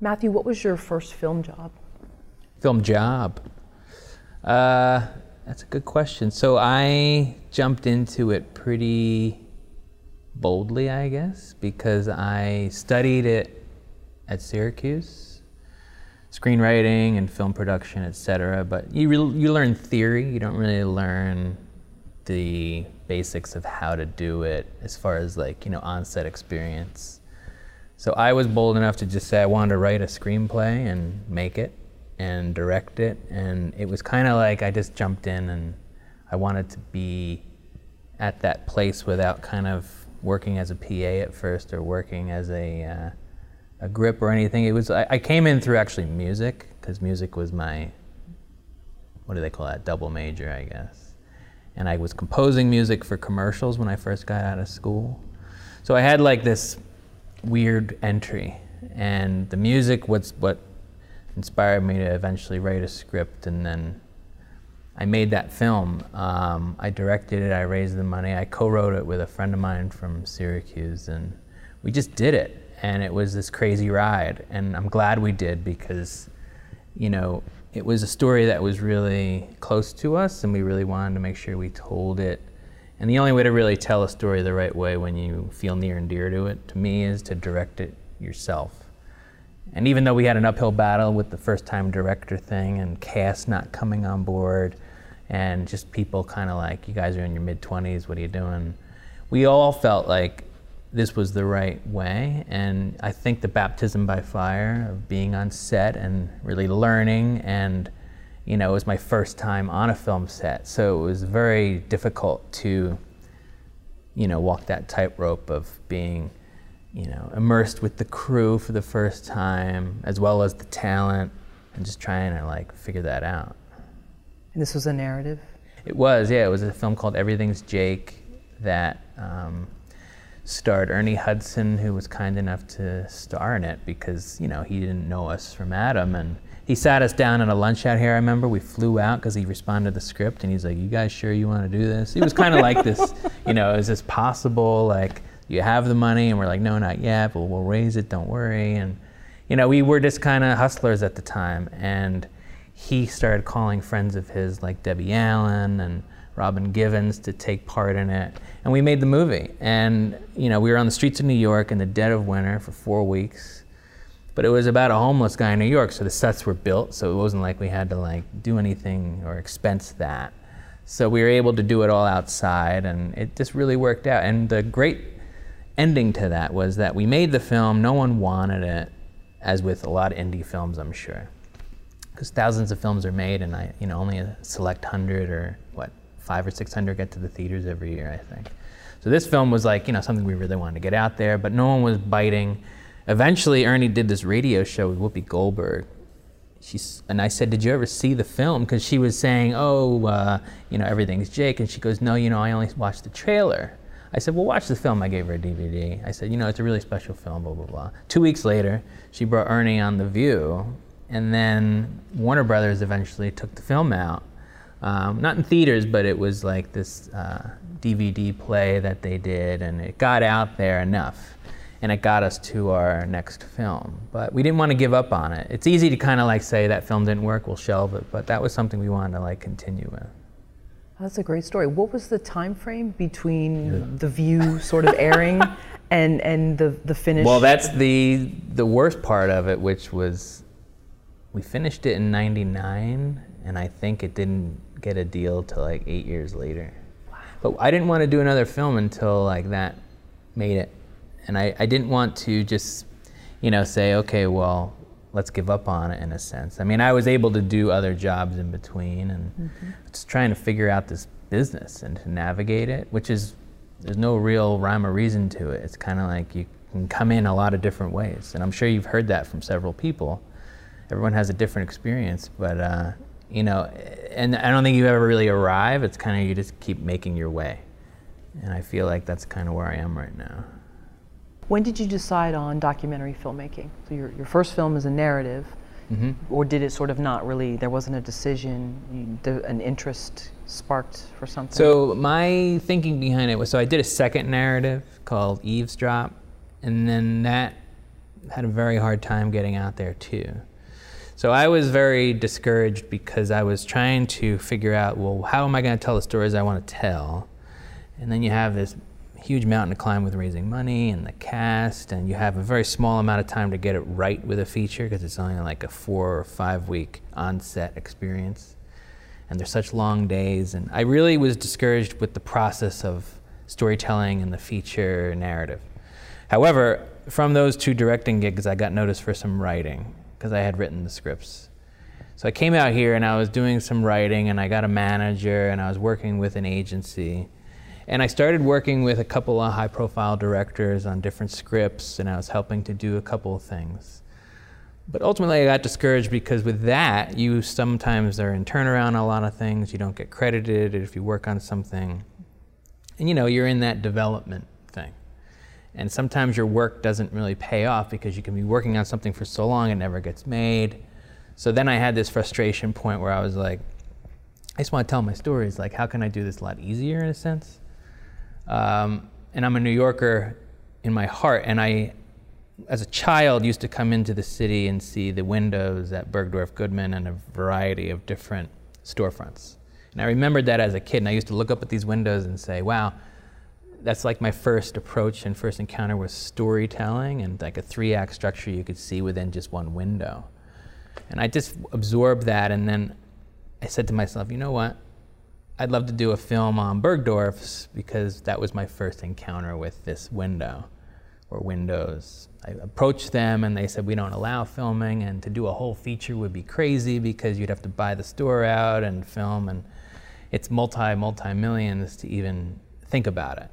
Matthew, what was your first film job? Film job? That's a good question. So I jumped into it pretty boldly, I guess, because I studied it at Syracuse, screenwriting and film production, etc. But you learn theory. You don't really learn the basics of how to do it as far as, like, you know, on-set experience. So I was bold enough to just say I wanted to write a screenplay and make it and direct it, and it was kind of like I just jumped in, and I wanted to be at that place without kind of working as a PA at first or working as a grip or anything. It was I came in through actually music, because music was my, what do they call that, double major, I guess. And I was composing music for commercials when I first got out of school. So I had like this weird entry, and the music was what inspired me to eventually write a script, and then I made that film. I directed it, I raised the money, I co-wrote it with a friend of mine from Syracuse, and we just did it. And it was this crazy ride, and I'm glad we did, because, you know, it was a story that was really close to us, and we really wanted to make sure we told it. And the only way to really tell a story the right way when you feel near and dear to it, to me, is to direct it yourself. And even though we had an uphill battle with the first-time director thing and cast not coming on board, and just people kind of like, you guys are in your mid-20s, what are you doing? We all felt like this was the right way, and I think the baptism by fire of being on set and really learning, and, you know, it was my first time on a film set, so it was very difficult to, you know, walk that tightrope of being, you know, immersed with the crew for the first time, as well as the talent, and just trying to, like, figure that out. And this was a narrative? It was, yeah. It was a film called Everything's Jake that starred Ernie Hudson, who was kind enough to star in it because, you know, he didn't know us from Adam. And he sat us down at a lunch out here, I remember. We flew out because he responded to the script, and he's like, you guys sure you want to do this? It was kind of like this, you know, is this possible? Like, you have the money? And we're like, no, not yet, but we'll raise it, don't worry. And, you know, we were just kind of hustlers at the time. And he started calling friends of his, like Debbie Allen and Robin Givens, to take part in it. And we made the movie. And, you know, we were on the streets of New York in the dead of winter for 4 weeks. But it was about a homeless guy in New York, so the sets were built, so it wasn't like we had to, like, do anything or expense that. So we were able to do it all outside, and it just really worked out. And the great ending to that was that we made the film, no one wanted it, as with a lot of indie films, I'm sure. Because thousands of films are made, and I, you know, only a select 100 or what, 500 or 600 get to the theaters every year, I think. So this film was like, you know, something we really wanted to get out there, but no one was biting. Eventually, Ernie did this radio show with Whoopi Goldberg. And I said, did you ever see the film? Because she was saying, oh, you know, Everything's Jake. And she goes, no, you know, I only watched the trailer. I said, well, watch the film. I gave her a DVD. I said, you know, it's a really special film, blah, blah, blah. 2 weeks later, she brought Ernie on The View, and then Warner Brothers eventually took the film out. Not in theaters, but it was like this DVD play that they did, and it got out there enough. And it got us to our next film. But we didn't want to give up on it. It's easy to kind of like say that film didn't work, we'll shelve it, but that was something we wanted to like continue with. That's a great story. What was the time frame between The View sort of airing and the finish? Well, that's the worst part of it, which was we finished it in '99, and I think it didn't get a deal till like 8 years later. Wow. But I didn't want to do another film until like that made it. And I didn't want to just, you know, say, okay, well, let's give up on it in a sense. I mean, I was able to do other jobs in between, and just trying to figure out this business and to navigate it, which is, there's no real rhyme or reason to it. It's kind of like you can come in a lot of different ways. And I'm sure you've heard that from several people. Everyone has a different experience, but, you know, and I don't think you ever really arrive. It's kind of, you just keep making your way. And I feel like that's kind of where I am right now. When did you decide on documentary filmmaking? So your first film is a narrative, or did it sort of not really, there wasn't a decision, an interest sparked for something? So my thinking behind it was, so I did a second narrative called Eavesdrop, and then that had a very hard time getting out there too. So I was very discouraged because I was trying to figure out, well, how am I going to tell the stories I want to tell? And then you have this huge mountain to climb with raising money and the cast, and you have a very small amount of time to get it right with a feature because it's only like a 4 or 5 week on-set experience. And there's such long days. And I really was discouraged with the process of storytelling and the feature narrative. However, from those 2 directing gigs, I got noticed for some writing because I had written the scripts. So I came out here and I was doing some writing and I got a manager and I was working with an agency. And I started working with a couple of high-profile directors on different scripts, and I was helping to do a couple of things. But ultimately, I got discouraged because with that, you sometimes are in turnaround on a lot of things. You don't get credited if you work on something. And you know, you're in that development thing. And sometimes your work doesn't really pay off because you can be working on something for so long, it never gets made. So then I had this frustration point where I was like, I just want to tell my stories. Like, how can I do this a lot easier in a sense? And I'm a New Yorker in my heart, and I, as a child, used to come into the city and see the windows at Bergdorf Goodman and a variety of different storefronts. And I remembered that as a kid, and I used to look up at these windows and say, wow, that's like my first approach and first encounter with storytelling and like a 3-act structure you could see within just one window. And I just absorbed that, and then I said to myself, you know what? I'd love to do a film on Bergdorf's because that was my first encounter with this window or windows. I approached them and they said, we don't allow filming, and to do a whole feature would be crazy because you'd have to buy the store out and film, and it's multi-millions to even think about it.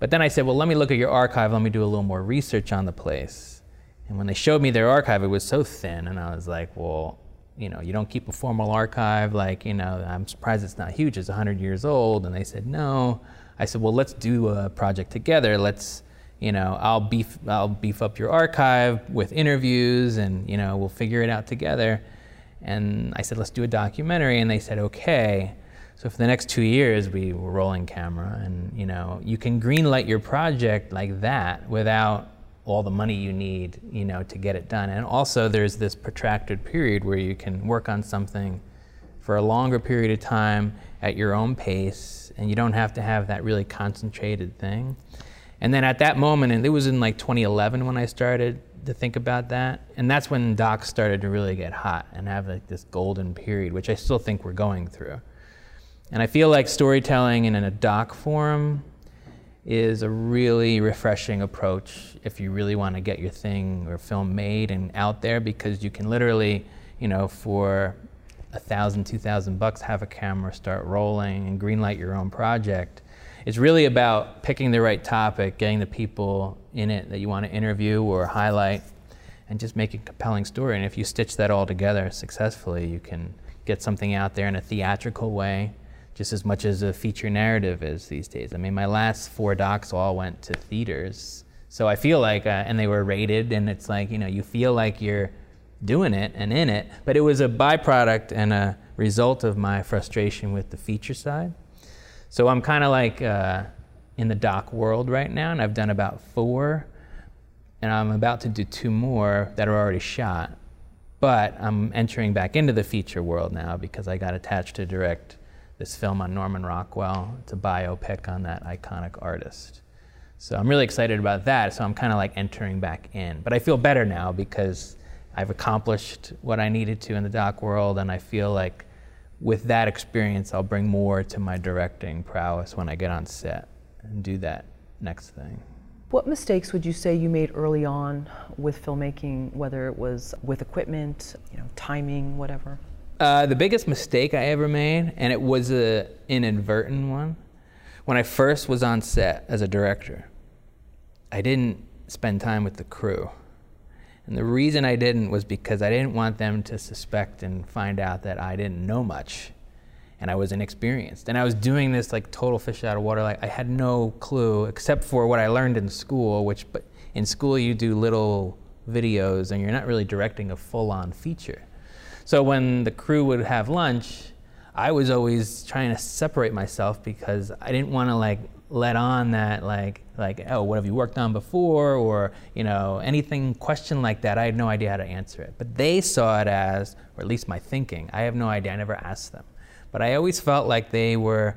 But then I said, well, let me look at your archive. Let me do a little more research on the place. And when they showed me their archive, it was so thin, and I was like, well, you know, you don't keep a formal archive, like, you know, I'm surprised it's not huge, it's 100 years old. And they said, no. I said, well, let's do a project together. Let's, you know, I'll beef up your archive with interviews and, you know, we'll figure it out together. And I said, let's do a documentary. And they said, okay. So for the next 2 years, we were rolling camera, and, you know, you can green light your project like that without all the money you need, you know, to get it done. And also there's this protracted period where you can work on something for a longer period of time at your own pace, and you don't have to have that really concentrated thing. And then at that moment, and it was in like 2011 when I started to think about that, and that's when docs started to really get hot and have like this golden period, which I still think we're going through. And I feel like storytelling in a doc form is a really refreshing approach if you really want to get your thing or film made and out there, because you can literally, you know, for $1,000, $2,000 have a camera start rolling and greenlight your own project. It's really about picking the right topic, getting the people in it that you want to interview or highlight, and just make a compelling story. And if you stitch that all together successfully, you can get something out there in a theatrical way, just as much as a feature narrative is these days. I mean, my last 4 docs all went to theaters. So I feel like, and they were rated, and it's like, you know, you feel like you're doing it and in it, but it was a byproduct and a result of my frustration with the feature side. So I'm kind of like in the doc world right now, and I've done about 4, and I'm about to do 2 more that are already shot. But I'm entering back into the feature world now because I got attached to direct this film on Norman Rockwell. It's a biopic on that iconic artist. So I'm really excited about that, so I'm kind of like entering back in. But I feel better now because I've accomplished what I needed to in the doc world, and I feel like with that experience I'll bring more to my directing prowess when I get on set and do that next thing. What mistakes would you say you made early on with filmmaking, whether it was with equipment, you know, timing, whatever? The biggest mistake I ever made, and it was an inadvertent one, when I first was on set as a director, I didn't spend time with the crew. And the reason I didn't was because I didn't want them to suspect and find out that I didn't know much, and I was inexperienced. And I was doing this like total fish out of water, like I had no clue except for what I learned in school, which, but in school you do little videos and you're not really directing a full-on feature. So when the crew would have lunch, I was always trying to separate myself because I didn't want to like let on that like, oh, what have you worked on before? Or, you know, anything question like that, I had no idea how to answer it. But they saw it as, or at least my thinking, I have no idea, I never asked them. But I always felt like they were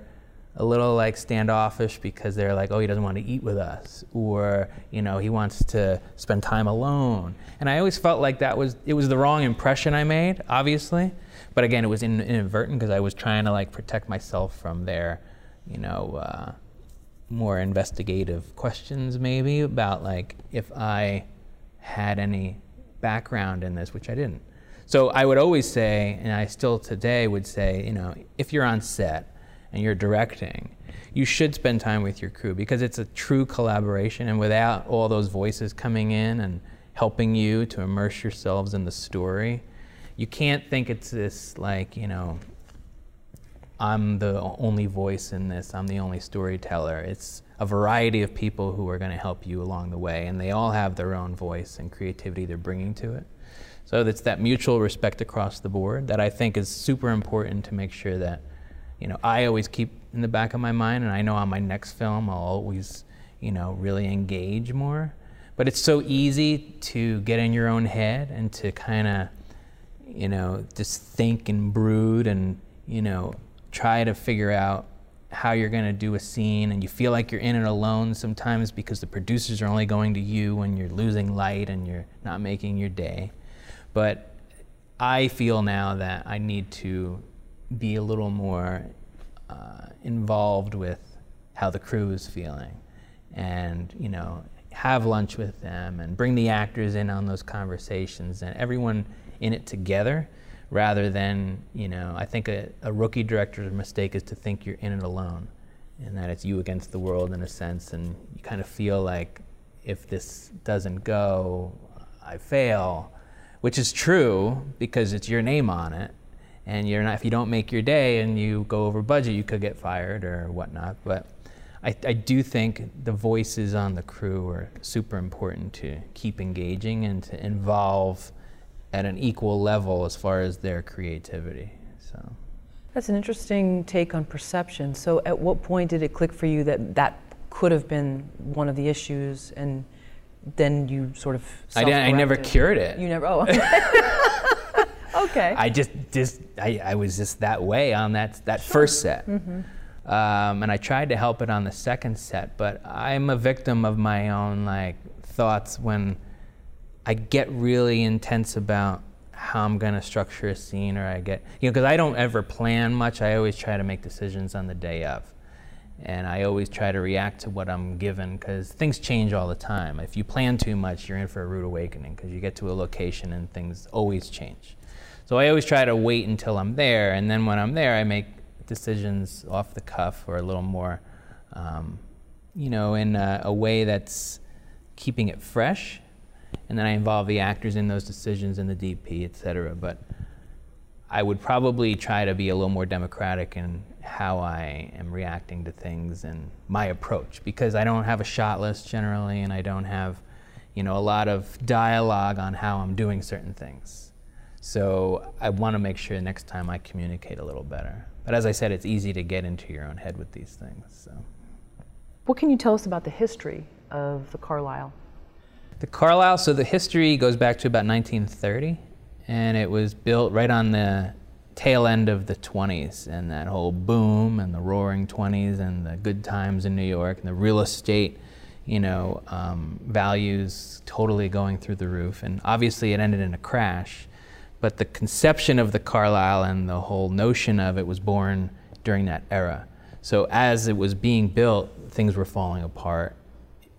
a little like standoffish because they're like, oh, he doesn't want to eat with us, or, you know, he wants to spend time alone. And I always felt like that was, it was the wrong impression I made, obviously. But again, it was inadvertent because I was trying to like protect myself from their, you know, more investigative questions maybe about like if I had any background in this, which I didn't. So I would always say, and I still today would say, you know, if you're on set and you're directing, you should spend time with your crew because it's a true collaboration, and without all those voices coming in and helping you to immerse yourselves in the story, you can't think it's this like, you know, I'm the only voice in this, I'm the only storyteller. It's a variety of people who are going to help you along the way, and they all have their own voice and creativity they're bringing to it. So it's that mutual respect across the board that I think is super important to make sure that, you know, I always keep in the back of my mind, and I know on my next film I'll always, you know, really engage more. But it's so easy to get in your own head and to kind of, you know, just think and brood and, you know, try to figure out how you're going to do a scene, and you feel like you're in it alone sometimes because the producers are only going to you when you're losing light and you're not making your day. But I feel now that I need to be a little more involved with how the crew is feeling, and, you know, have lunch with them and bring the actors in on those conversations and everyone in it together, rather than, you know, I think a rookie director's mistake is to think you're in it alone and that it's you against the world in a sense, and you kind of feel like if this doesn't go, I fail, which is true because it's your name on it. And you're not, if you don't make your day and you go over budget, you could get fired or whatnot. But I do think the voices on the crew are super important to keep engaging and to involve at an equal level as far as their creativity. So that's an interesting take on perception. So at what point did it click for you that that could have been one of the issues, and then you sort of I never cured it. You never. Oh. Okay. I was just that way on that first set. Mm-hmm. And I tried to help it on the second set, but I'm a victim of my own like thoughts when I get really intense about how I'm going to structure a scene, or I get, you know, because I don't ever plan much. I always try to make decisions on the day of, and I always try to react to what I'm given, because things change all the time. If you plan too much, you're in for a rude awakening, because you get to a location and things always change. So I always try to wait until I'm there, and then when I'm there, I make decisions off the cuff, or a little more, you know, in a way that's keeping it fresh. And then I involve the actors in those decisions and the DP, et cetera. But I would probably try to be a little more democratic in how I am reacting to things and my approach, because I don't have a shot list generally, and I don't have, you know, a lot of dialogue on how I'm doing certain things. So I want to make sure next time I communicate a little better. But as I said, it's easy to get into your own head with these things. So, what can you tell us about the history of the Carlyle? The Carlyle, so the history goes back to about 1930, and it was built right on the tail end of the 20s, and that whole boom and the roaring 20s and the good times in New York and the real estate, you know, values totally going through the roof. And obviously it ended in a crash. But the conception of the Carlyle and the whole notion of it was born during that era. So as it was being built, things were falling apart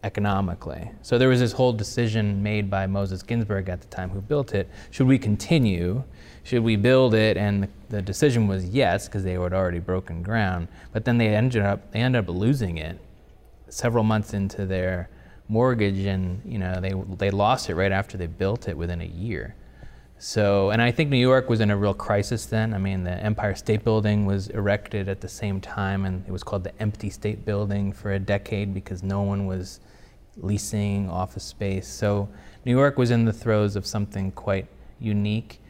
economically. So there was this whole decision made by Moses Ginsburg at the time, who built it. Should we continue? Should we build it? And the decision was yes, because they had already broken ground. But then they ended up losing it several months into their mortgage, and, you know, they lost it right after they built it within a year. So, and I think New York was in a real crisis then. I mean, the Empire State Building was erected at the same time, and it was called the Empty State Building for a decade because no one was leasing office space. So New York was in the throes of something quite unique,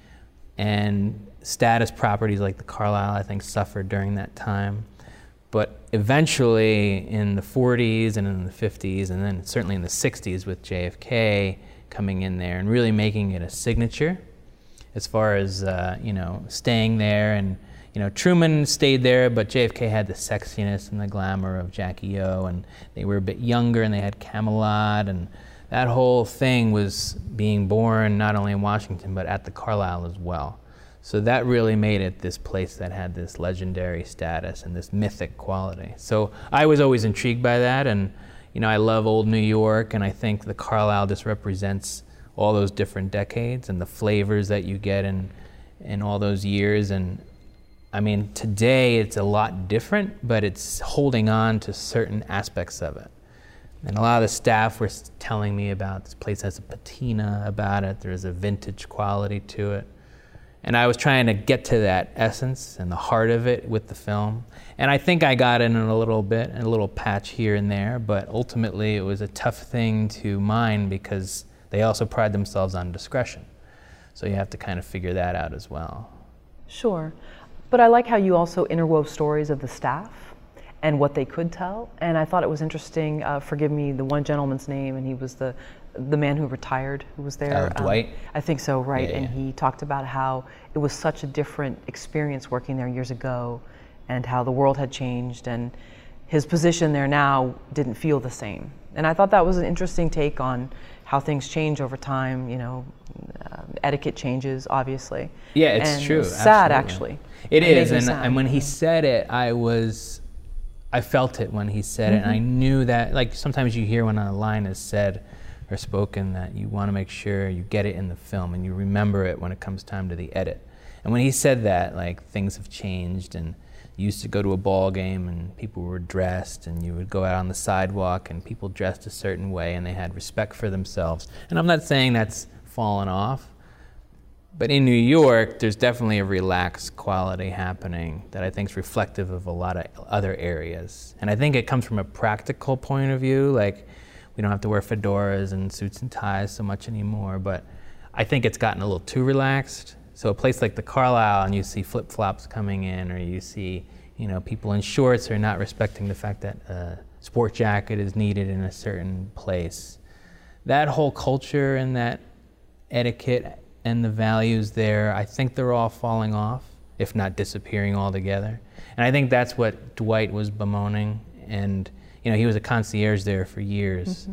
and status properties like the Carlyle, I think, suffered during that time. But eventually, in the 40s and in the 50s, and then certainly in the 60s with JFK coming in there and really making it a signature, as far as you know, staying there. And you know, Truman stayed there, but JFK had the sexiness and the glamour of Jackie O, and they were a bit younger, and they had Camelot, and that whole thing was being born not only in Washington but at the Carlyle as well. So that really made it this place that had this legendary status and this mythic quality. So I was always intrigued by that, and you know, I love old New York, and I think the Carlyle just represents all those different decades and the flavors that you get in all those years. And I mean, today it's a lot different, but it's holding on to certain aspects of it. And a lot of the staff were telling me about this place has a patina about it, there's a vintage quality to it. And I was trying to get to that essence and the heart of it with the film. And I think I got in a little bit, a little patch here and there, but ultimately it was a tough thing to mine because they also pride themselves on discretion. So you have to kind of figure that out as well. Sure. But I like how you also interwove stories of the staff and what they could tell. And I thought it was interesting, forgive me, the one gentleman's name, and he was the man who retired, who was there. Dwight? I think so, right. Yeah, and yeah. He talked about how it was such a different experience working there years ago, and how the world had changed, and his position there now didn't feel the same. And I thought that was an interesting take on how things change over time, you know, etiquette changes, obviously. Yeah, it's and true. It was sad, absolutely. Actually. It is, and when he said it, I felt it when he said it, and I knew that, like sometimes you hear when a line is said or spoken that you want to make sure you get it in the film and you remember it when it comes time to the edit. And when he said that, like, things have changed, and you used to go to a ball game and people were dressed, and you would go out on the sidewalk and people dressed a certain way and they had respect for themselves. And I'm not saying that's fallen off, but in New York, there's definitely a relaxed quality happening that I think is reflective of a lot of other areas. And I think it comes from a practical point of view, like we don't have to wear fedoras and suits and ties so much anymore, but I think it's gotten a little too relaxed. So a place like the Carlyle, and you see flip-flops coming in, or you see, you know, people in shorts are not respecting the fact that a sport jacket is needed in a certain place. That whole culture and that etiquette and the values there, I think they're all falling off, if not disappearing altogether. And I think that's what Dwight was bemoaning. And you know, he was a concierge there for years,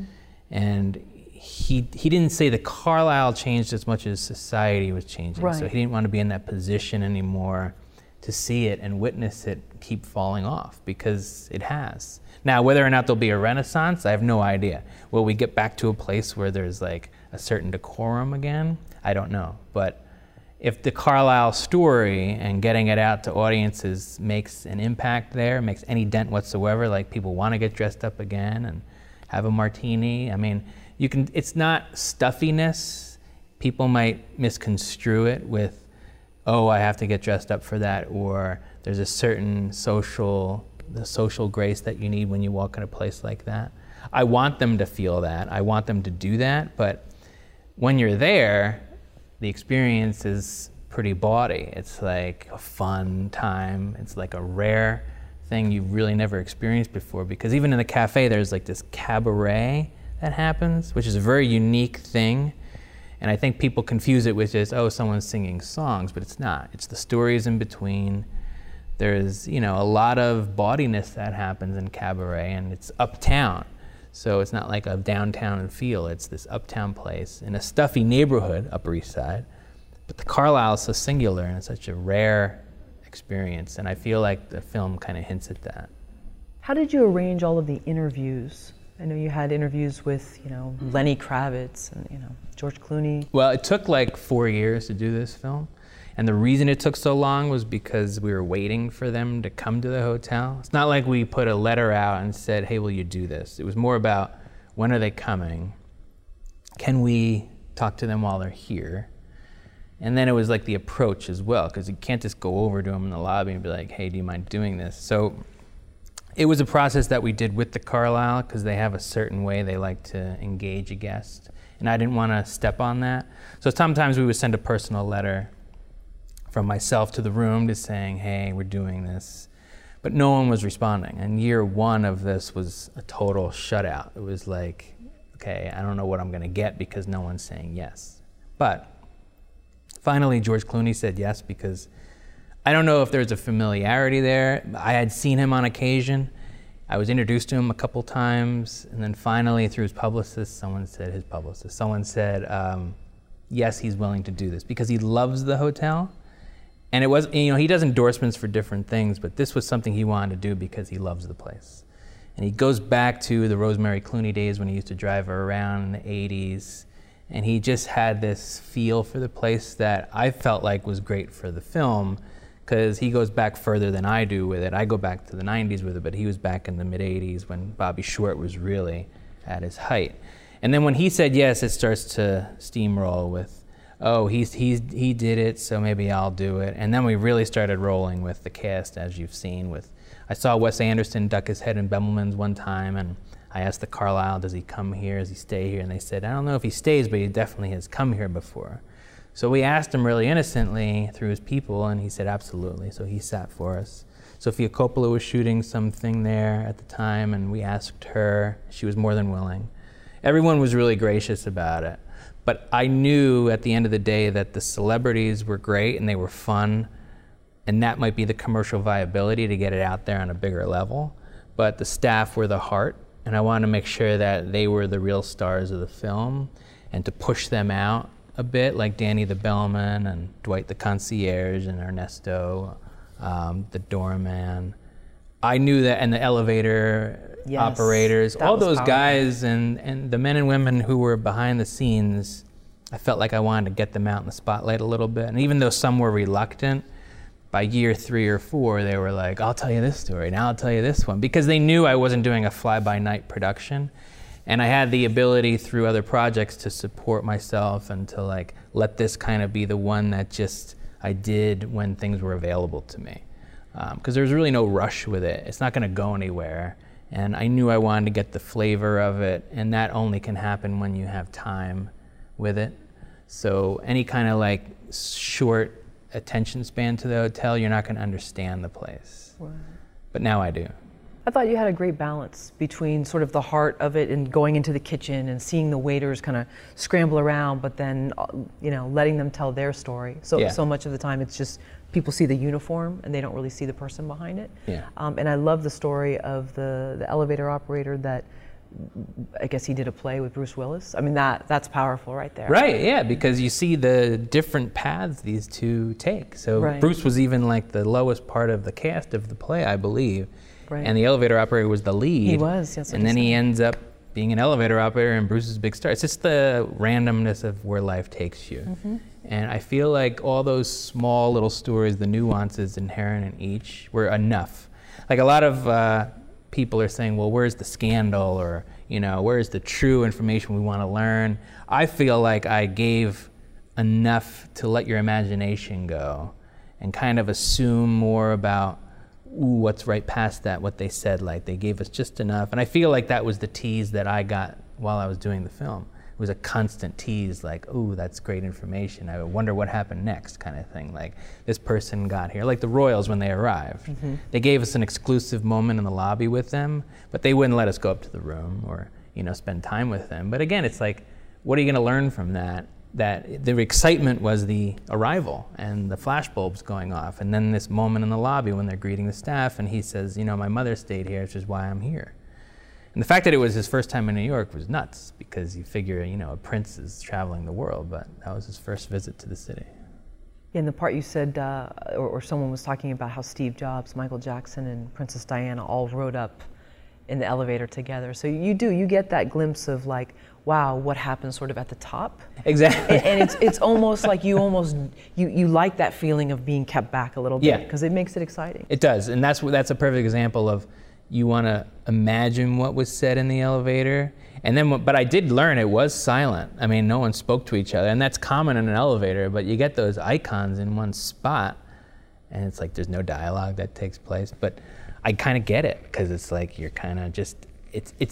and he didn't say the Carlyle changed as much as society was changing. Right. So he didn't want to be in that position anymore to see it and witness it keep falling off, because it has. Now, whether or not there'll be a renaissance, I have no idea. Will we get back to a place where there's like a certain decorum again? I don't know. But if the Carlyle story and getting it out to audiences makes an impact there, makes any dent whatsoever, like people want to get dressed up again and have a martini, I mean, you can. It's not stuffiness. People might misconstrue it with, oh, I have to get dressed up for that, or there's a certain social grace that you need when you walk in a place like that. I want them to feel that. I want them to do that. But when you're there, the experience is pretty bawdy. It's like a fun time. It's like a rare thing you've really never experienced before, because even in the cafe, there's like this cabaret that happens, which is a very unique thing. And I think people confuse it with just, oh, someone's singing songs, but it's not. It's the stories in between. There's, you know, a lot of bawdiness that happens in cabaret, and it's uptown. So it's not like a downtown feel, it's this uptown place in a stuffy neighborhood, Upper East Side. But the Carlyle is so singular and it's such a rare experience, and I feel like the film kind of hints at that. How did you arrange all of the interviews? I know you had interviews with, you know, Lenny Kravitz and, you know, George Clooney. Well, it took like 4 years to do this film. And the reason it took so long was because we were waiting for them to come to the hotel. It's not like we put a letter out and said, hey, will you do this? It was more about, when are they coming? Can we talk to them while they're here? And then it was like the approach as well, because you can't just go over to them in the lobby and be like, hey, do you mind doing this? So it was a process that we did with the Carlyle, because they have a certain way they like to engage a guest. And I didn't want to step on that. So sometimes we would send a personal letter from myself to the room, just saying, hey, we're doing this. But no one was responding. And year one of this was a total shutout. It was like, okay, I don't know what I'm gonna get because no one's saying yes. But finally, George Clooney said yes, because I don't know if there's a familiarity there. I had seen him on occasion. I was introduced to him a couple times, and then finally through his publicist, someone said, yes, he's willing to do this, because he loves the hotel. And it was, you know, he does endorsements for different things, but this was something he wanted to do because he loves the place. And he goes back to the Rosemary Clooney days when he used to drive her around in the 80s. And he just had this feel for the place that I felt like was great for the film, because he goes back further than I do with it. I go back to the 90s with it, but he was back in the mid 80s when Bobby Short was really at his height. And then when he said yes, it starts to steamroll with, oh, he did it, so maybe I'll do it. And then we really started rolling with the cast, as you've seen. With I saw Wes Anderson duck his head in Bemelmans one time, and I asked the Carlyle, does he come here, does he stay here? And they said, I don't know if he stays, but he definitely has come here before. So we asked him really innocently through his people, and he said absolutely, so he sat for us. Sophia Coppola was shooting something there at the time, and we asked her. She was more than willing. Everyone was really gracious about it. But I knew at the end of the day that the celebrities were great and they were fun, and that might be the commercial viability to get it out there on a bigger level. But the staff were the heart, and I wanted to make sure that they were the real stars of the film, and to push them out a bit, like Danny the bellman and Dwight the concierge and Ernesto, the doorman. I knew that, and the elevator operators, all those guys and the men and women who were behind the scenes, I felt like I wanted to get them out in the spotlight a little bit. And even though some were reluctant, by year 3 or 4, they were like, I'll tell you this story, now I'll tell you this one. Because they knew I wasn't doing a fly-by-night production. And I had the ability through other projects to support myself and to like let this kind of be the one that just I did when things were available to me. Because there's really no rush with it. It's not going to go anywhere. And I knew I wanted to get the flavor of it, and that only can happen when you have time with it. So any kind of like short attention span to the hotel, you're not going to understand the place. Wow. But now I do. I thought you had a great balance between sort of the heart of it and going into the kitchen and seeing the waiters kind of scramble around, but then, you know, letting them tell their story. So yeah. So much of the time it's just people see the uniform and they don't really see the person behind it. Yeah. And I love the story of the elevator operator that, I guess he did a play with Bruce Willis. I mean, that's powerful right there. Right, yeah, because you see the different paths these two take. So right. Bruce was even like the lowest part of the cast of the play, I believe. Right. And the elevator operator was the lead. He was, yes. And then he ends up being an elevator operator and Bruce's big star. It's just the randomness of where life takes you. Mm-hmm. And I feel like all those small little stories, the nuances inherent in each, were enough. Like a lot of people are saying, well, where's the scandal? Or, you know, where's the true information we want to learn? I feel like I gave enough to let your imagination go and kind of assume more about ooh, what's right past that, what they said, like they gave us just enough. And I feel like that was the tease that I got while I was doing the film. It was a constant tease, like, ooh, that's great information. I wonder what happened next kind of thing. Like, this person got here, like the Royals when they arrived. Mm-hmm. They gave us an exclusive moment in the lobby with them, but they wouldn't let us go up to the room or, you know, spend time with them. But again, it's like, what are you gonna learn from that? That the excitement was the arrival and the flashbulbs going off, and then this moment in the lobby when they're greeting the staff and he says, you know, my mother stayed here, which is why I'm here. And the fact that it was his first time in New York was nuts, because you figure, you know, a prince is traveling the world, but that was his first visit to the city. In the part you said, or someone was talking about how Steve Jobs, Michael Jackson, and Princess Diana all rode up in the elevator together. So you get that glimpse of like, wow, what happens sort of at the top? Exactly. And it's almost like you like that feeling of being kept back a little bit, because it makes it exciting. It does, and that's a perfect example of you want to imagine what was said in the elevator, and then but I did learn it was silent. I mean, no one spoke to each other, and that's common in an elevator. But you get those icons in one spot, and it's like there's no dialogue that takes place. But I kind of get it, because it's like you're kind of just.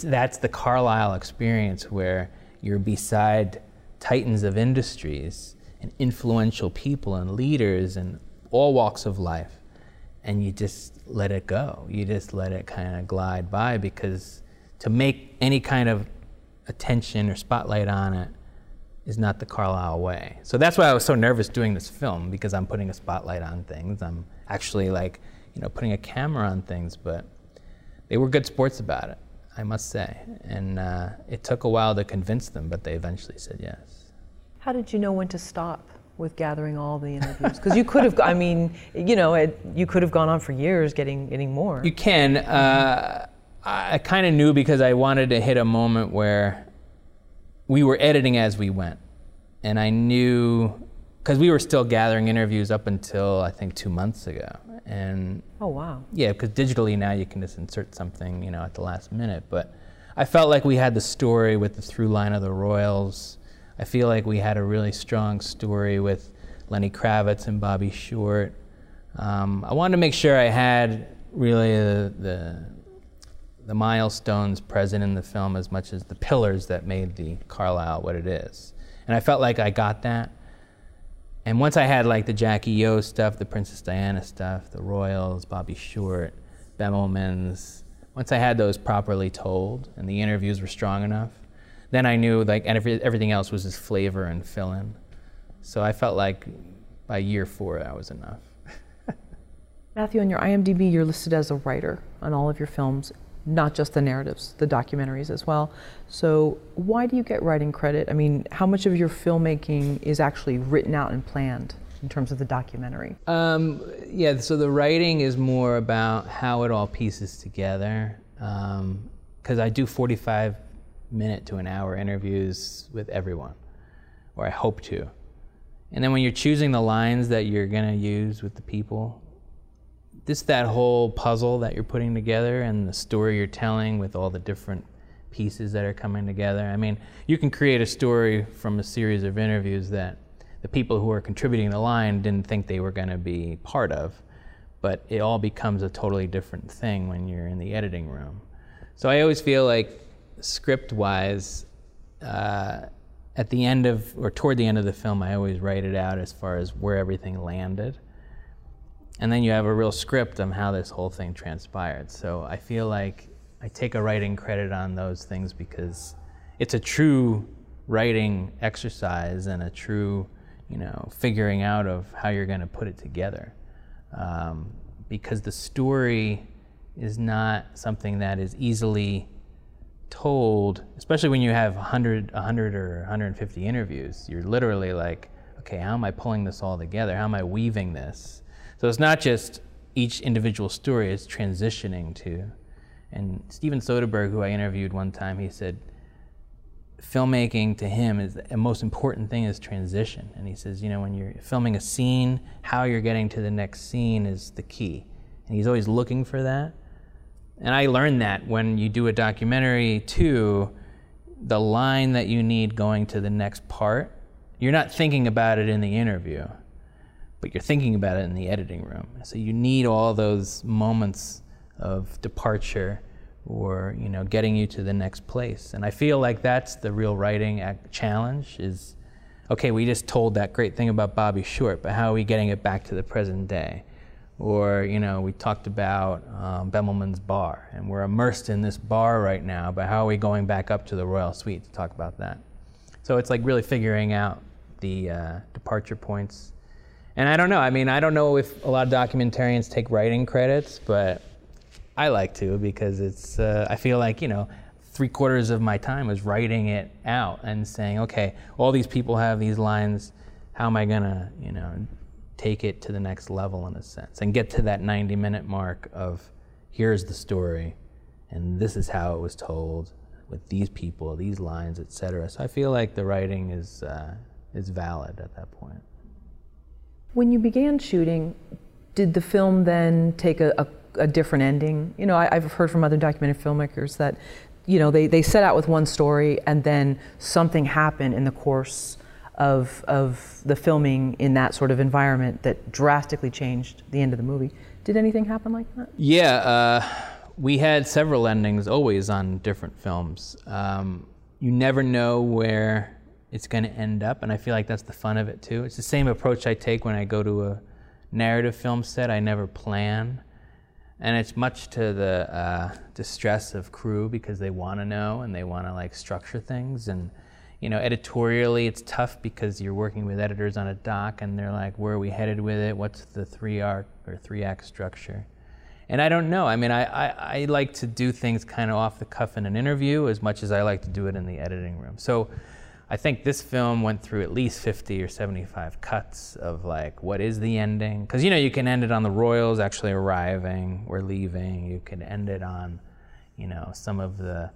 That's the Carlyle experience, where you're beside titans of industries and influential people and leaders in all walks of life, and you just let it go. You just let it kind of glide by, because to make any kind of attention or spotlight on it is not the Carlyle way. So that's why I was so nervous doing this film, because I'm putting a spotlight on things. I'm actually, like, you know, putting a camera on things, but they were good sports about it, I must say. And it took a while to convince them, but they eventually said yes. How did you know when to stop with gathering all the interviews? Because you could have, I mean, you know, you could have gone on for years getting more. You can. I kind of knew, because I wanted to hit a moment where we were editing as we went. And I knew, because we were still gathering interviews up until, I think, 2 months ago. And oh, wow. Yeah, because digitally now you can just insert something, you know, at the last minute. But I felt like we had the story with the through line of the Royals. I feel like we had a really strong story with Lenny Kravitz and Bobby Short. I wanted to make sure I had really the milestones present in the film as much as the pillars that made the Carlyle what it is. And I felt like I got that. And once I had, like, the Jackie O stuff, the Princess Diana stuff, the Royals, Bobby Short, Bemelmans, once I had those properly told and the interviews were strong enough, then I knew, like, everything else was just flavor and fill-in. So I felt like by year 4 that was enough. Matthew, on your IMDb, you're listed as a writer on all of your films, not just the narratives, the documentaries as well. So why do you get writing credit? I mean, how much of your filmmaking is actually written out and planned in terms of the documentary? Yeah, so the writing is more about how it all pieces together. Because I do 45-minute to an hour interviews with everyone, or I hope to. And then when you're choosing the lines that you're gonna use with the people, just that whole puzzle that you're putting together and the story you're telling with all the different pieces that are coming together. I mean, you can create a story from a series of interviews that the people who are contributing the line didn't think they were going to be part of, but it all becomes a totally different thing when you're in the editing room. So I always feel like script-wise, at the end of, or toward the end of the film, I always write it out as far as where everything landed. And then you have a real script on how this whole thing transpired. So I feel like I take a writing credit on those things, because it's a true writing exercise and a true, you know, figuring out of how you're going to put it together. Because the story is not something that is easily told, especially when you have 100 or 150 interviews. You're literally like, okay, how am I pulling this all together? How am I weaving this? So it's not just each individual story, it's transitioning to. And Steven Soderbergh, who I interviewed one time, he said, filmmaking to him is the most important thing is transition. And he says, you know, when you're filming a scene, how you're getting to the next scene is the key. And he's always looking for that. And I learned that when you do a documentary too, the line that you need going to the next part, you're not thinking about it in the interview, but you're thinking about it in the editing room. So you need all those moments of departure or, you know, getting you to the next place. And I feel like that's the real writing challenge is, okay, we just told that great thing about Bobby Short, but how are we getting it back to the present day? Or, you know, we talked about Bemelman's bar, and we're immersed in this bar right now, but how are we going back up to the Royal Suite to talk about that? So it's like really figuring out the departure points. And I don't know, I mean, I don't know if a lot of documentarians take writing credits, but I like to, because it's, I feel like, you know, 3/4 of my time was writing it out and saying, okay, all these people have these lines, how am I gonna, you know, take it to the next level in a sense, and get to that 90-minute mark of, here's the story, and this is how it was told, with these people, these lines, etc. So I feel like the writing is valid at that point. When you began shooting, did the film then take a different ending? You know, I've heard from other documentary filmmakers that, you know, they set out with one story and then something happened in the course of the filming in that sort of environment that drastically changed the end of the movie. Did anything happen like that? Yeah, we had several endings always on different films. You never know where it's going to end up, and I feel like that's the fun of it too. It's the same approach I take when I go to a narrative film set. I never plan. And it's much to the distress of crew, because they want to know and they want to like structure things. And you know, editorially it's tough because you're working with editors on a doc and they're like, where are we headed with it? What's the three-act structure? And I don't know. I mean, I like to do things kind of off the cuff in an interview as much as I like to do it in the editing room. So I think this film went through at least 50 or 75 cuts of like, what is the ending? Because, you know, you can end it on the royals actually arriving or leaving. You could end it on, you know, some of the,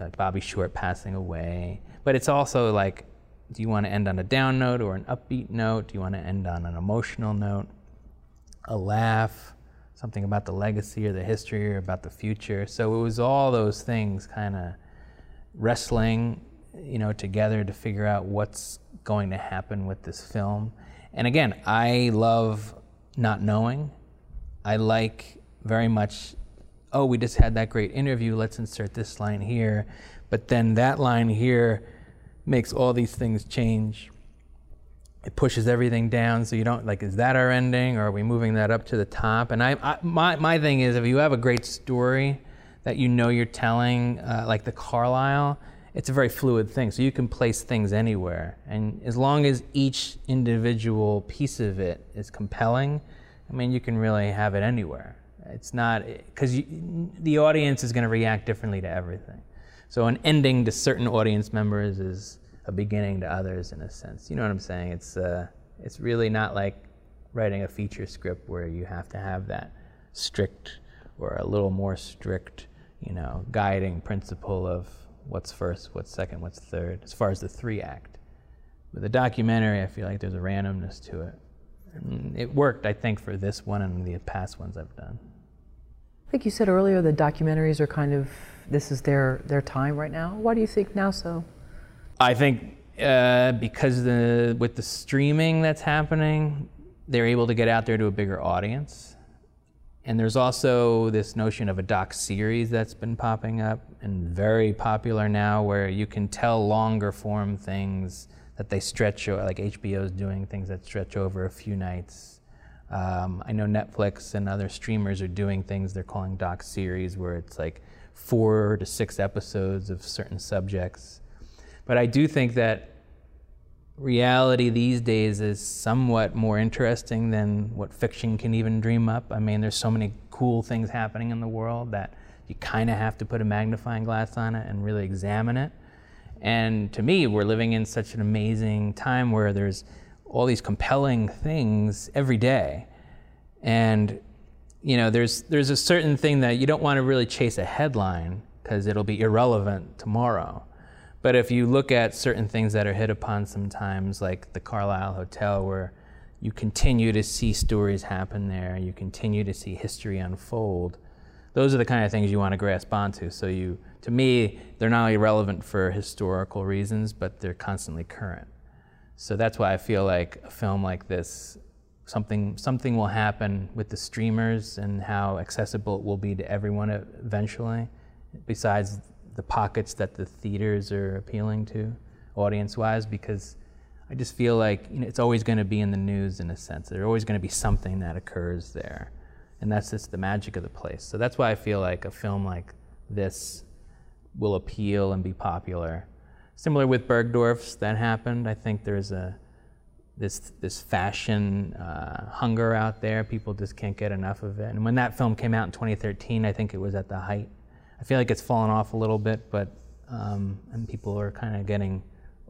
like Bobby Short passing away. But it's also like, do you want to end on a down note or an upbeat note? Do you want to end on an emotional note, a laugh, something about the legacy or the history or about the future? So it was all those things kind of wrestling, you know, together to figure out what's going to happen with this film. And again, I love not knowing. I like very much, oh, we just had that great interview, let's insert this line here. But then that line here makes all these things change. It pushes everything down, so you don't, like, is that our ending, or are we moving that up to the top? And my thing is, if you have a great story that you know you're telling, like The Carlyle, it's a very fluid thing, so you can place things anywhere. And as long as each individual piece of it is compelling, I mean, you can really have it anywhere. It's not, because the audience is going to react differently to everything. So an ending to certain audience members is a beginning to others, in a sense. You know what I'm saying? It's really not like writing a feature script where you have to have that strict or a little more strict, you know, guiding principle of what's first, what's second, what's third, as far as the three act. With a documentary, I feel like there's a randomness to it. And it worked, I think, for this one and the past ones I've done. I think you said earlier the documentaries are kind of, this is their time right now. Why do you think now so? I think because with the streaming that's happening, they're able to get out there to a bigger audience. And there's also this notion of a doc series that's been popping up and very popular now, where you can tell longer form things that they stretch, like HBO's doing things that stretch over a few nights. I know Netflix and other streamers are doing things they're calling doc series, where it's like 4 to 6 episodes of certain subjects. But I do think that reality these days is somewhat more interesting than what fiction can even dream up. I mean, there's so many cool things happening in the world that you kind of have to put a magnifying glass on it and really examine it. And to me, we're living in such an amazing time where there's all these compelling things every day. And you know, there's a certain thing that you don't want to really chase a headline because it'll be irrelevant tomorrow. But if you look at certain things that are hit upon sometimes, like the Carlyle Hotel, where you continue to see stories happen there, you continue to see history unfold, those are the kind of things you want to grasp onto. So you, to me, they're not only relevant for historical reasons, but they're constantly current. So that's why I feel like a film like this, something will happen with the streamers and how accessible it will be to everyone eventually, besides the pockets that the theaters are appealing to, audience-wise, because I just feel like, you know, it's always going to be in the news, in a sense. There's always going to be something that occurs there, and that's just the magic of the place. So that's why I feel like a film like this will appeal and be popular. Similar with Bergdorf's that happened. I think there's this fashion hunger out there. People just can't get enough of it. And when that film came out in 2013, I think it was at the height. I feel like it's fallen off a little bit, but and people are kind of getting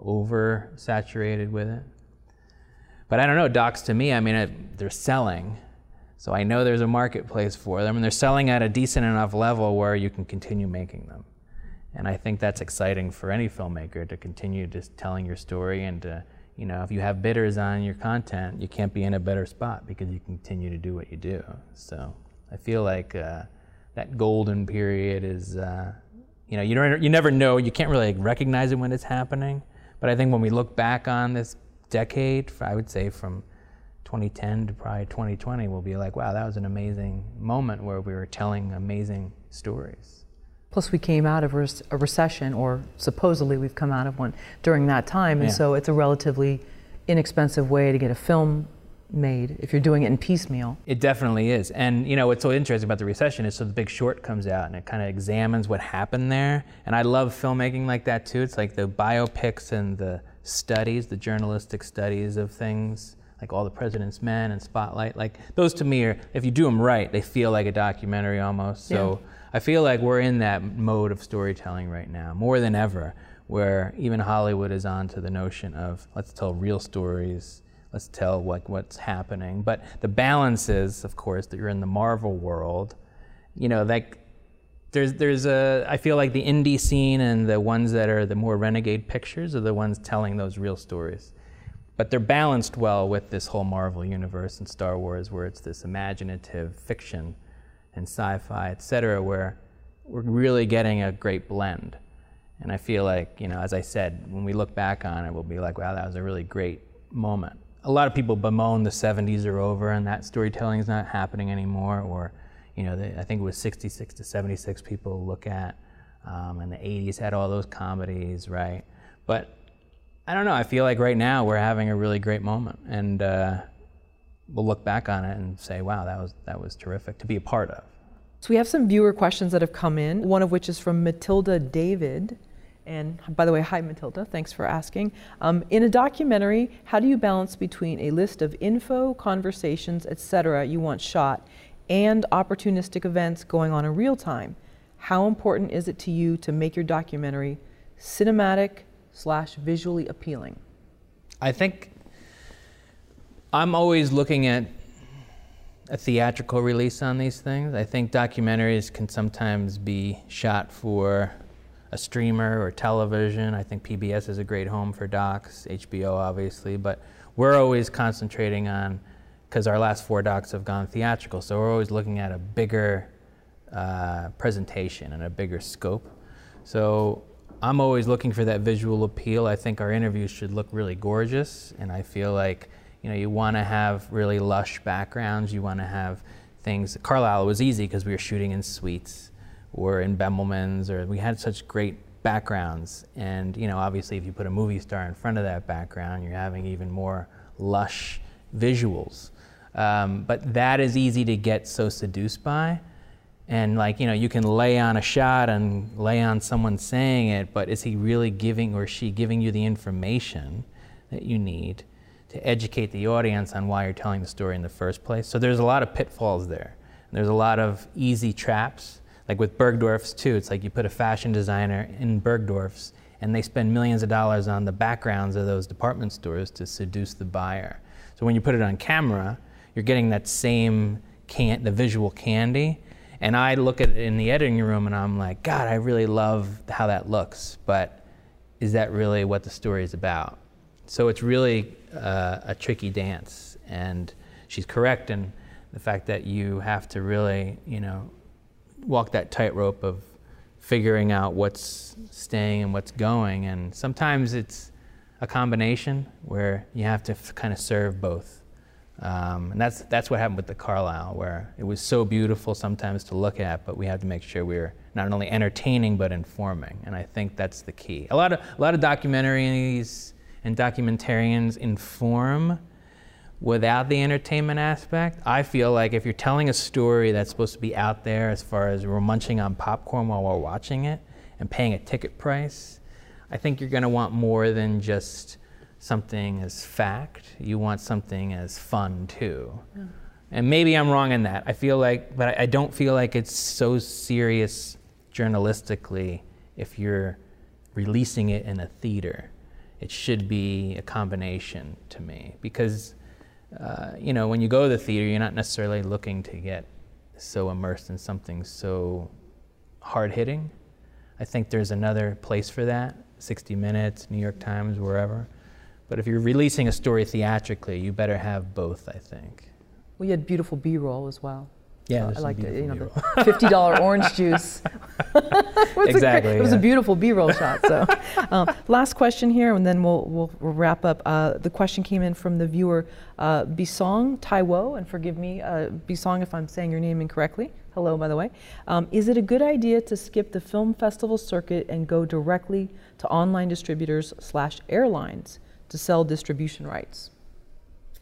oversaturated with it. But I don't know, docs to me, I mean, they're selling. So I know there's a marketplace for them, and they're selling at a decent enough level where you can continue making them. And I think that's exciting for any filmmaker, to continue just telling your story, and to, you know, if you have bidders on your content, you can't be in a better spot because you continue to do what you do. So I feel like that golden period is, you know, you never know, you can't really recognize it when it's happening. But I think when we look back on this decade, I would say from 2010 to probably 2020, we'll be like, wow, that was an amazing moment where we were telling amazing stories. Plus we came out of a recession, or supposedly we've come out of one during that time. And so it's a relatively inexpensive way to get a film made if you're doing it in piecemeal. It definitely is. And you know what's so interesting about The Recession is so The Big Short comes out and it kind of examines what happened there. And I love filmmaking like that too. It's like the biopics and the studies, the journalistic studies of things, like All the President's Men and Spotlight. Like those to me are, if you do them right, they feel like a documentary almost. So yeah. I feel like we're in that mode of storytelling right now, more than ever, where even Hollywood is on to the notion of let's tell real stories, let's tell what's happening. But the balance is, of course, that you're in the Marvel world. You know, like there's I feel like the indie scene and the ones that are the more renegade pictures are the ones telling those real stories. But they're balanced well with this whole Marvel universe and Star Wars, where it's this imaginative fiction and sci-fi, et cetera, where we're really getting a great blend. And I feel like, you know, as I said, when we look back on it, we'll be like, wow, that was a really great moment. A lot of people bemoan the 70s are over and that storytelling is not happening anymore, or, you know, I think it was 66 to 76 people look at, and the 80s had all those comedies, right? But I don't know, I feel like right now we're having a really great moment, and we'll look back on it and say, wow, that was terrific to be a part of. So we have some viewer questions that have come in, one of which is from Matilda David. And by the way, hi Matilda, thanks for asking. In a documentary, how do you balance between a list of info, conversations, etc. you want shot, and opportunistic events going on in real time? How important is it to you to make your documentary cinematic/visually appealing? I think I'm always looking at a theatrical release on these things. I think documentaries can sometimes be shot for a streamer or television. I think PBS is a great home for docs, HBO obviously, but we're always concentrating on, because our last 4 docs have gone theatrical, so we're always looking at a bigger presentation and a bigger scope. So I'm always looking for that visual appeal. I think our interviews should look really gorgeous, and I feel like, you know, you want to have really lush backgrounds, you want to have things. Carlyle was easy because we were shooting in suites, or in Bemelmans, or we had such great backgrounds. And you know, obviously if you put a movie star in front of that background, you're having even more lush visuals. But that is easy to get so seduced by. And like, you know, you can lay on a shot and lay on someone saying it, but is he really giving, or she giving you the information that you need to educate the audience on why you're telling the story in the first place? So there's a lot of pitfalls there. There's a lot of easy traps. Like with Bergdorf's too, it's like you put a fashion designer in Bergdorf's and they spend millions of dollars on the backgrounds of those department stores to seduce the buyer. So when you put it on camera, you're getting that same, the visual candy. And I look at it in the editing room and I'm like, God, I really love how that looks, but is that really what the story is about? So it's really a tricky dance, and she's correct in the fact that you have to really, you know, walk that tightrope of figuring out what's staying and what's going. And sometimes it's a combination where you have to kind of serve both. And that's what happened with The Carlyle, where it was so beautiful sometimes to look at, but we had to make sure we were not only entertaining but informing. And I think that's the key. A lot of documentaries and documentarians inform without the entertainment aspect. I feel like if you're telling a story that's supposed to be out there, as far as we're munching on popcorn while we're watching it and paying a ticket price, I think you're gonna want more than just something as fact. You want something as fun too. Yeah. And maybe I'm wrong in that. I feel like, but I don't feel like it's so serious journalistically if you're releasing it in a theater. It should be a combination to me, because you know, when you go to the theater, you're not necessarily looking to get so immersed in something so hard-hitting. I think there's another place for that, 60 Minutes, New York Times, wherever. But if you're releasing a story theatrically, you better have both, I think. Well, you had beautiful B-roll as well. Yeah, so I liked it, you know, the $50 orange juice. Exactly. It was a beautiful B-roll shot, so. Last question here, and then we'll wrap up. The question came in from the viewer, Bisong Taiwo, and forgive me, Bisong, if I'm saying your name incorrectly. Hello, by the way. Is it a good idea to skip the film festival circuit and go directly to online distributors/airlines to sell distribution rights?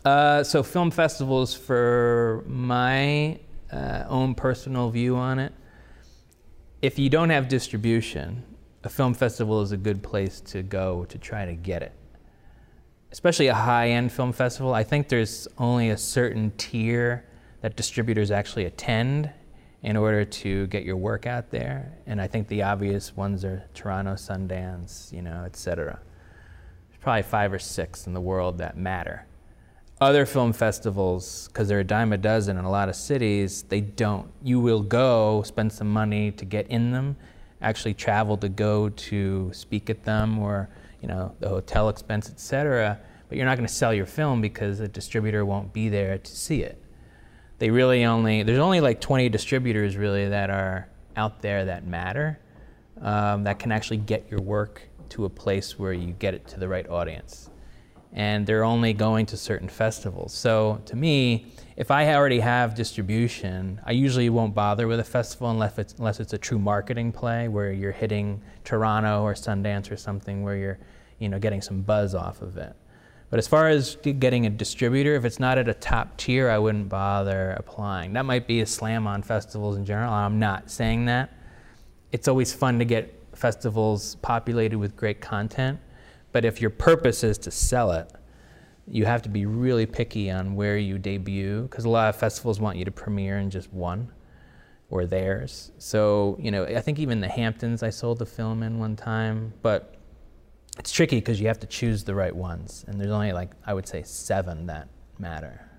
So film festivals, for my own personal view on it, if you don't have distribution, a film festival is a good place to go to try to get it. Especially a high-end film festival. I think there's only a certain tier that distributors actually attend in order to get your work out there. And I think the obvious ones are Toronto, Sundance, you know, et cetera. There's probably 5 or 6 in the world that matter. Other film festivals, because they're a dime a dozen in a lot of cities, they don't. You will go spend some money to get in them, actually travel to go to speak at them, or you know, the hotel expense, et cetera, but you're not going to sell your film because a distributor won't be there to see it. They really only, there's only like 20 distributors really that are out there that matter, that can actually get your work to a place where you get it to the right audience. And they're only going to certain festivals. So to me, if I already have distribution, I usually won't bother with a festival unless it's a true marketing play where you're hitting Toronto or Sundance or something where you're, you know, getting some buzz off of it. But as far as getting a distributor, if it's not at a top tier, I wouldn't bother applying. That might be a slam on festivals in general. I'm not saying that. It's always fun to get festivals populated with great content. But if your purpose is to sell it, you have to be really picky on where you debut, because a lot of festivals want you to premiere in just one or theirs. So, you know, I think even the Hamptons I sold the film in one time, but it's tricky because you have to choose the right ones. And there's only like, I would say 7 that matter.